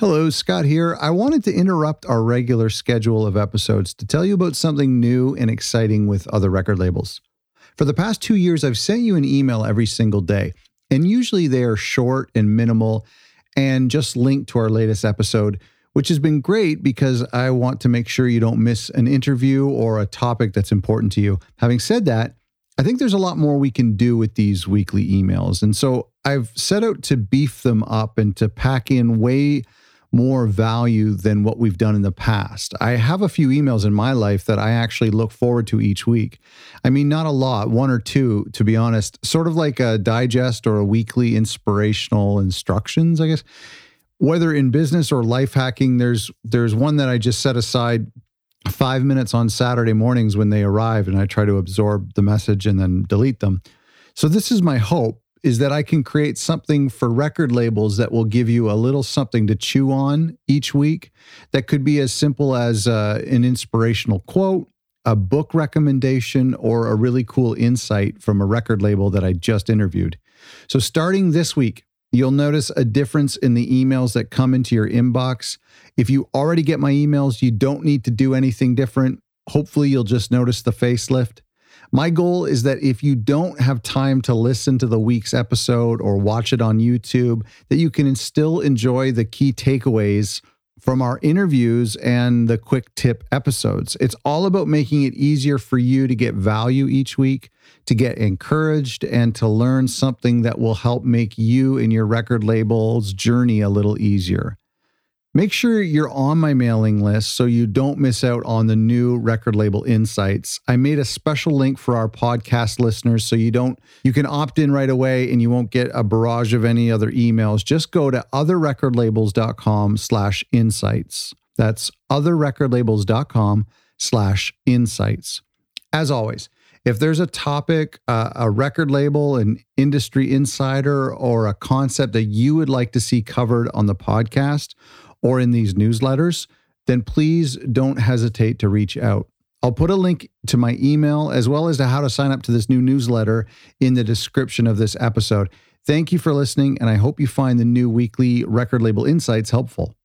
Hello, Scott here. I wanted to interrupt our regular schedule of episodes to tell you about something new and exciting with other record labels. For the past 2 years, I've sent you an email every single day, and usually they are short and minimal and just linked to our latest episode, which has been great because I want to make sure you don't miss an interview or a topic that's important to you. Having said that, I think there's a lot more we can do with these weekly emails. And so I've set out to beef them up and to pack in way more value than what we've done in the past. I have a few emails in my life that I actually look forward to each week. I mean, not a lot, one or two, to be honest, sort of like a digest or a weekly inspirational instructions, I guess. Whether in business or life hacking, there's one that I just set aside 5 minutes on Saturday mornings when they arrive, and I try to absorb the message and then delete them. So this is my hope, is that I can create something for record labels that will give you a little something to chew on each week that could be as simple as an inspirational quote, a book recommendation, or a really cool insight from a record label that I just interviewed. So starting this week, you'll notice a difference in the emails that come into your inbox. If you already get my emails, you don't need to do anything different. Hopefully, you'll just notice the facelift. My goal is that if you don't have time to listen to the week's episode or watch it on YouTube, that you can still enjoy the key takeaways from our interviews and the quick tip episodes. It's all about making it easier for you to get value each week, to get encouraged, and to learn something that will help make you and your record label's journey a little easier. Make sure you're on my mailing list so you don't miss out on the new record label insights. I made a special link for our podcast listeners so you can opt in right away and you won't get a barrage of any other emails. Just go to otherrecordlabels.com/insights. That's otherrecordlabels.com/insights. As always, if there's a topic, a record label, an industry insider, or a concept that you would like to see covered on the podcast or in these newsletters, then please don't hesitate to reach out. I'll put a link to my email as well as to how to sign up to this new newsletter in the description of this episode. Thank you for listening, and I hope you find the new weekly Record Label Insights helpful.